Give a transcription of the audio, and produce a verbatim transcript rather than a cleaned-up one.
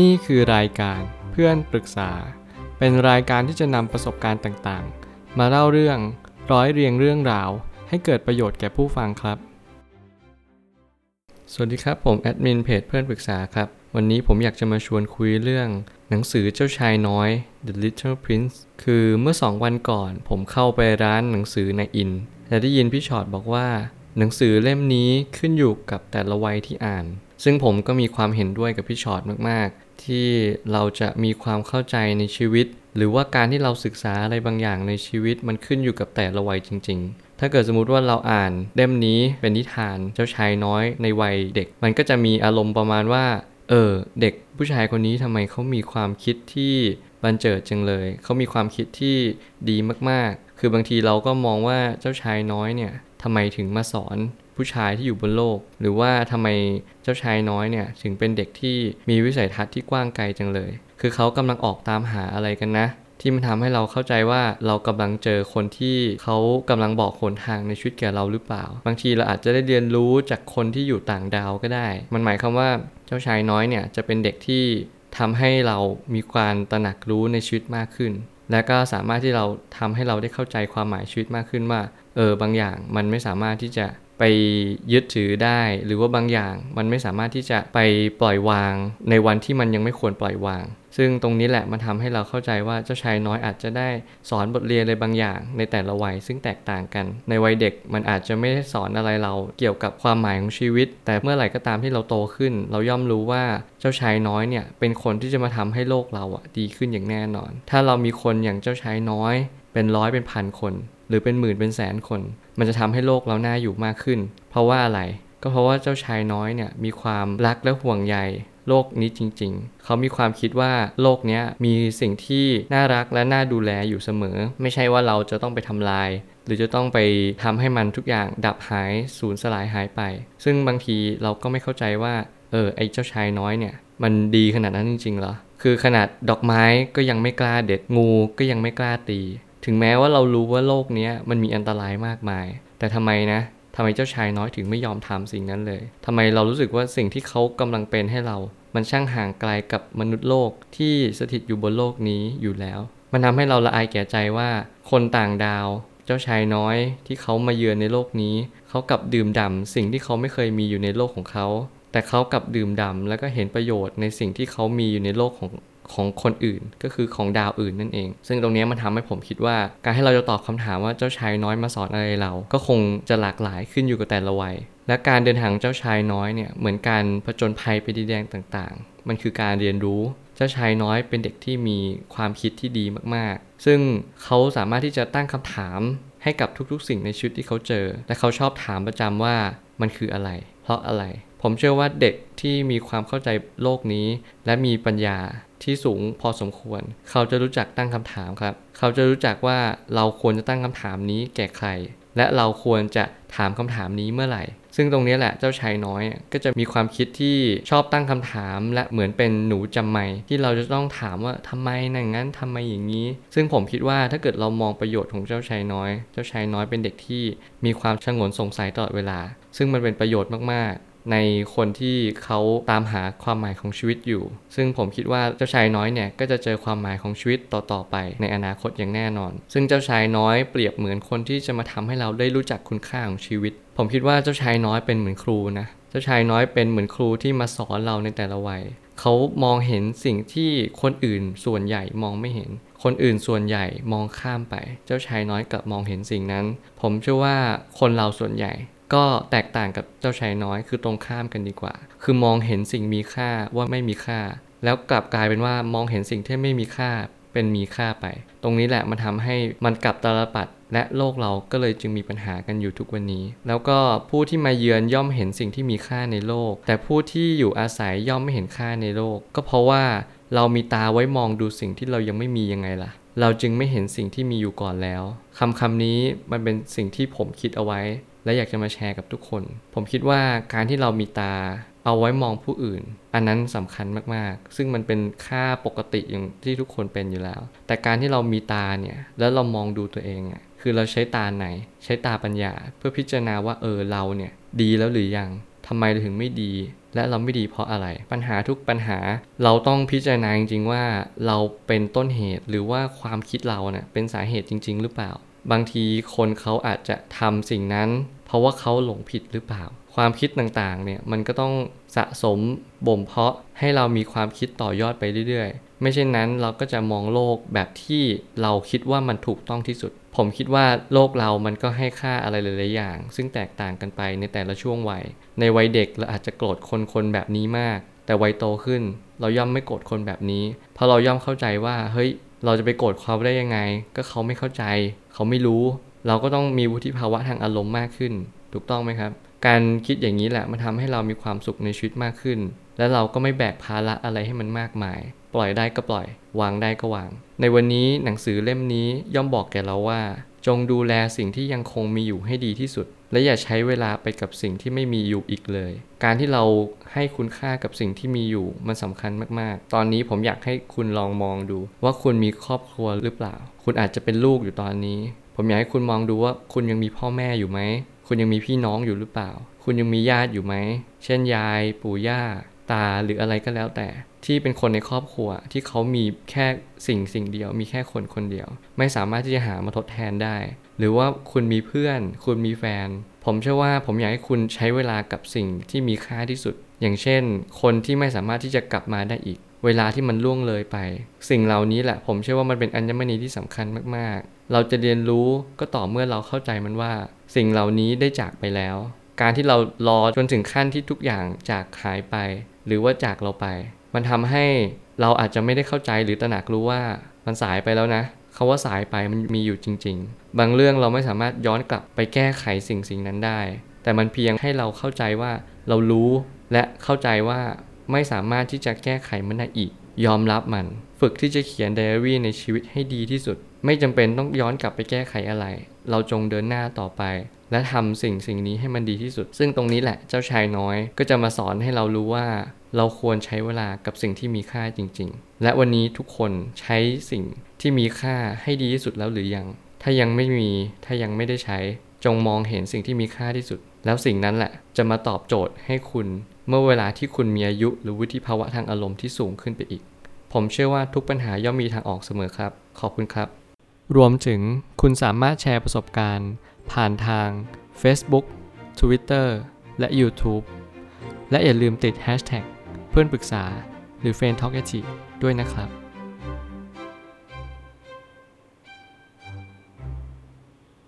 นี่คือรายการเพื่อนปรึกษาเป็นรายการที่จะนำประสบการณ์ต่างๆมาเล่าเรื่องร้อยเรียงเรื่องราวให้เกิดประโยชน์แก่ผู้ฟังครับสวัสดีครับผมแอดมินเพจเพื่อนปรึกษาครับวันนี้ผมอยากจะมาชวนคุยเรื่องหนังสือเจ้าชายน้อย The Little Prince คือเมื่อสองวันก่อนผมเข้าไปร้านหนังสือในอินและได้ยินพี่ชอตบอกว่าหนังสือเล่มนี้ขึ้นอยู่กับแต่ละวัยที่อ่านซึ่งผมก็มีความเห็นด้วยกับพี่ชอตมากๆที่เราจะมีความเข้าใจในชีวิตหรือว่าการที่เราศึกษาอะไรบางอย่างในชีวิตมันขึ้นอยู่กับแต่ละวัยจริงๆถ้าเกิดสมมุติว่าเราอ่านเล่มนี้เป็นนิทานเจ้าชายน้อยในวัยเด็กมันก็จะมีอารมณ์ประมาณว่าเออเด็กผู้ชายคนนี้ทำไมเขามีความคิดที่บันเจิดจังเลยเขามีความคิดที่ดีมากๆคือบางทีเราก็มองว่าเจ้าชายน้อยเนี่ยทำไมถึงมาสอนผู้ชายที่อยู่บนโลกหรือว่าทำไมเจ้าชายน้อยเนี่ยถึงเป็นเด็กที่มีวิสัยทัศน์ที่กว้างไกลจังเลยคือเขากำลังออกตามหาอะไรกันนะที่มันทำให้เราเข้าใจว่าเรากำลังเจอคนที่เขากำลังบอกหนทางในชีวิตแก่เราหรือเปล่าบางทีเราอาจจะได้เรียนรู้จากคนที่อยู่ต่างดาวก็ได้มันหมายความว่าเจ้าชายน้อยเนี่ยจะเป็นเด็กที่ทำให้เรามีความตระหนักรู้ในชีวิตมากขึ้นและก็สามารถที่เราทำให้เราได้เข้าใจความหมายชีวิตมากขึ้นว่าเออบางอย่างมันไม่สามารถที่จะไปยึดถือได้หรือว่าบางอย่างมันไม่สามารถที่จะไปปล่อยวางในวันที่มันยังไม่ควรปล่อยวางซึ่งตรงนี้แหละมันทำให้เราเข้าใจว่าเจ้าชายน้อยอาจจะได้สอนบทเรียนอะไรบางอย่างในแต่ละวัยซึ่งแตกต่างกันในวัยเด็กมันอาจจะไม่ได้สอนอะไรเราเกี่ยวกับความหมายของชีวิตแต่เมื่อไหร่ก็ตามที่เราโตขึ้นเราย่อมรู้ว่าเจ้าชายน้อยเนี่ยเป็นคนที่จะมาทำให้โลกเราอ่ะดีขึ้นอย่างแน่นอนถ้าเรามีคนอย่างเจ้าชายน้อยเป็นร้อยเป็นพันคนหรือเป็นหมื่นเป็นแสนคนมันจะทำให้โลกเราน่าอยู่มากขึ้นเพราะว่าอะไรก็เพราะว่าเจ้าชายน้อยเนี่ยมีความรักและห่วงใยโลกนี้จริงๆเขามีความคิดว่าโลกนี้มีสิ่งที่น่ารักและน่าดูแลอยู่เสมอไม่ใช่ว่าเราจะต้องไปทำลายหรือจะต้องไปทำให้มันทุกอย่างดับหายสูญสลายหายไปซึ่งบางทีเราก็ไม่เข้าใจว่าเออไอ้เจ้าชายน้อยเนี่ยมันดีขนาดนั้นจริงๆเหรอคือขนาดดอกไม้ก็ยังไม่กล้าเด็ดงูก็ยังไม่กล้าตีถึงแม้ว่าเรารู้ว่าโลกนี้มันมีอันตรายมากมายแต่ทำไมนะทำไมเจ้าชายน้อยถึงไม่ยอมทำสิ่งนั้นเลยทำไมเรารู้สึกว่าสิ่งที่เขากำลังเป็นให้เรามันช่างห่างไกลกับมนุษย์โลกที่สถิตอยู่บนโลกนี้อยู่แล้วมันทำให้เราละอายแก่ใจว่าคนต่างดาวเจ้าชายน้อยที่เขามาเยือนในโลกนี้เขากลับดื่มด่ำสิ่งที่เขาไม่เคยมีอยู่ในโลกของเขาแต่เขากลับดื่มด่ำแล้วก็เห็นประโยชน์ในสิ่งที่เขามีอยู่ในโลกของของคนอื่นก็คือของดาวอื่นนั่นเองซึ่งตรงนี้มันทำให้ผมคิดว่าการให้เราจะตอบคำถามว่าเจ้าชายน้อยมาสอนอะไรเราก็คงจะหลากหลายขึ้นอยู่กับแต่ละวัยและการเดินทางเจ้าชายน้อยเนี่ยเหมือนการผจญภัยไปดินแดนต่างๆมันคือการเรียนรู้เจ้าชายน้อยเป็นเด็กที่มีความคิดที่ดีมากๆซึ่งเขาสามารถที่จะตั้งคำถามให้กับทุกๆสิ่งในชีวิตที่เขาเจอและเขาชอบถามประจำว่ามันคืออะไรเพราะอะไรผมเชื่อว่าเด็กที่มีความเข้าใจโลกนี้และมีปัญญาที่สูงพอสมควรเขาจะรู้จักตั้งคำถามครับเขาจะรู้จักว่าเราควรจะตั้งคำถามนี้แก่ใครและเราควรจะถามคำถามนี้เมื่อไหร่ซึ่งตรงนี้แหละเจ้าชายน้อยก็จะมีความคิดที่ชอบตั้งคำถามและเหมือนเป็นหนูจำไมที่เราจะต้องถามว่าทำไมอย่างนั้นทำไมอย่างนี้ซึ่งผมคิดว่าถ้าเกิดเรามองประโยชน์ของเจ้าชายน้อยเจ้าชายน้อยเป็นเด็กที่มีความฉงนสงสัยตลอดเวลาซึ่งมันเป็นประโยชน์มากๆในคนที่เขาตามหาความหมายของชีวิตอยู่ซึ่งผมคิดว่าเจ้าชายน้อยเนี่ยก็จะเจอความหมายของชีวิตต่อๆไปในอนาคตอย่างแน่นอนซึ่งเจ้าชายน้อยเปรียบเหมือนคนที่จะมาทำให้เราได้รู้จักคุณค่าของชีวิตผมคิดว่าเจ้าชายน้อยเป็นเหมือนครูนะเจ้าชายน้อยเป็นเหมือนครูที่มาสอนเราในแต่ละวัยเขามองเห็นสิ่งที่คนอื่นส่วนใหญ่มองไม่เห็นคนอื่นส่วนใหญ่มองข้ามไปเจ้าชายน้อยกลับมองเห็นสิ่งนั้นผมเชื่อว่าคนเราส่วนใหญ่ก็แตกต่างกับเจ้าชายน้อยคือตรงข้ามกันดีกว่าคือมองเห็นสิ่งมีค่าว่าไม่มีค่าแล้วกลับกลายเป็นว่ามองเห็นสิ่งที่ไม่มีค่าเป็นมีค่าไปตรงนี้แหละมันทำให้มันกลับตาลปัตรและโลกเราก็เลยจึงมีปัญหากันอยู่ทุกวันนี้แล้วก็ผู้ที่มาเยือนย่อมเห็นสิ่งที่มีค่าในโลกแต่ผู้ที่อยู่อาศัยย่อมไม่เห็นค่าในโลกก็เพราะว่าเรามีตาไว้มองดูสิ่งที่เรายังไม่มียังไงล่ะเราจึงไม่เห็นสิ่งที่มีอยู่ก่อนแล้วคำคำนี้มันเป็นสิ่งที่ผมคิดเอาไว้และอยากจะมาแชร์กับทุกคนผมคิดว่าการที่เรามีตาเอาไว้มองผู้อื่นอันนั้นสำคัญมากๆซึ่งมันเป็นค่าปกติอย่างที่ทุกคนเป็นอยู่แล้วแต่การที่เรามีตาเนี่ยแล้วเรามองดูตัวเองอ่ะคือเราใช้ตาไหนใช้ตาปัญญาเพื่อพิจารณาว่าเออเราเนี่ยดีแล้วหรือยัง ทำไมเราถึงไม่ดีและเราไม่ดีเพราะอะไรปัญหาทุกปัญหาเราต้องพิจารณาจริงๆว่าเราเป็นต้นเหตุหรือว่าความคิดเราเนี่ยเป็นสาเหตุจริงๆหรือเปล่าบางทีคนเขาอาจจะทำสิ่งนั้นเพราะว่าเขาหลงผิดหรือเปล่าความคิดต่างๆเนี่ยมันก็ต้องสะสมบ่มเพาะให้เรามีความคิดต่อยอดไปเรื่อยๆไม่เช่นนั้นเราก็จะมองโลกแบบที่เราคิดว่ามันถูกต้องที่สุดผมคิดว่าโลกเรามันก็ให้ค่าอะไรหลายๆอย่างซึ่งแตกต่างกันไปในแต่ละช่วงวัยในวัยเด็กเราอาจจะโกรธคนคนแบบนี้มากแต่วัยโตขึ้นเราย่อมไม่โกรธคนแบบนี้เพราะเราย่อมเข้าใจว่าเฮ้ยเราจะไปโกรธเขาได้ยังไงก็เขาไม่เข้าใจเขาไม่รู้เราก็ต้องมีวุฒิภาวะทางอารมณ์มากขึ้นถูกต้องไหมครับการคิดอย่างนี้แหละมันทำให้เรามีความสุขในชีวิตมากขึ้นและเราก็ไม่แบกภาระอะไรให้มันมากมายปล่อยได้ก็ปล่อยวางได้ก็วางในวันนี้หนังสือเล่มนี้ย่อมบอกแก่เราว่าจงดูแลสิ่งที่ยังคงมีอยู่ให้ดีที่สุดและอย่าใช้เวลาไปกับสิ่งที่ไม่มีอยู่อีกเลยการที่เราให้คุณค่ากับสิ่งที่มีอยู่มันสำคัญมากๆตอนนี้ผมอยากให้คุณลองมองดูว่าคุณมีครอบครัวหรือเปล่าคุณอาจจะเป็นลูกอยู่ตอนนี้ผมอยากให้คุณมองดูว่าคุณยังมีพ่อแม่อยู่ไหมคุณยังมีพี่น้องอยู่หรือเปล่าคุณยังมีญาติอยู่ไหมเช่นยายปู่ย่าตาหรืออะไรก็แล้วแต่ที่เป็นคนในครอบครัวที่เขามีแค่สิ่งสิ่งเดียวมีแค่คนคนเดียวไม่สามารถที่จะหามาทดแทนได้หรือว่าคุณมีเพื่อนคุณมีแฟนผมเชื่อว่าผมอยากให้คุณใช้เวลากับสิ่งที่มีค่าที่สุดอย่างเช่นคนที่ไม่สามารถที่จะกลับมาได้อีกเวลาที่มันล่วงเลยไปสิ่งเหล่านี้แหละผมเชื่อว่ามันเป็นอัญมณีที่สำคัญมากๆเราจะเรียนรู้ก็ต่อเมื่อเราเข้าใจมันว่าสิ่งเหล่านี้ได้จากไปแล้วการที่เรารอจนถึงขั้นที่ทุกอย่างจากหายไปหรือว่าจากเราไปมันทำให้เราอาจจะไม่ได้เข้าใจหรือตระหนักรู้ว่ามันสายไปแล้วนะคำว่าสายไปมันมีอยู่จริงๆบางเรื่องเราไม่สามารถย้อนกลับไปแก้ไขสิ่งสิ่งนั้นได้แต่มันเพียงให้เราเข้าใจว่าเรารู้และเข้าใจว่าไม่สามารถที่จะแก้ไขมันได้อีกยอมรับมันฝึกที่จะเขียนไดอารี่ในชีวิตให้ดีที่สุดไม่จำเป็นต้องย้อนกลับไปแก้ไขอะไรเราจงเดินหน้าต่อไปและทำสิ่งสิ่งนี้ให้มันดีที่สุดซึ่งตรงนี้แหละเจ้าชายน้อยก็จะมาสอนให้เรารู้ว่าเราควรใช้เวลากับสิ่งที่มีค่าจริงๆและวันนี้ทุกคนใช้สิ่งที่มีค่าให้ดีที่สุดแล้วหรือยังถ้ายังไม่มีถ้ายังไม่ได้ใช้จงมองเห็นสิ่งที่มีค่าที่สุดแล้วสิ่งนั้นแหละจะมาตอบโจทย์ให้คุณเมื่อเวลาที่คุณมีอายุหรือวุฒิภาวะทางอารมณ์ที่สูงขึ้นไปอีกผมเชื่อว่าทุกปัญหาย่อมมีทางออกเสมอครับขอบคุณครับรวมถึงคุณสามารถแชร์ประสบการณ์ผ่านทาง Facebook Twitter และ YouTube และอย่าลืมติด แฮชแท็ก เพื่อนปรึกษาหรือ เฟรนด์ ทอล์ก แอท ด้วยนะครับ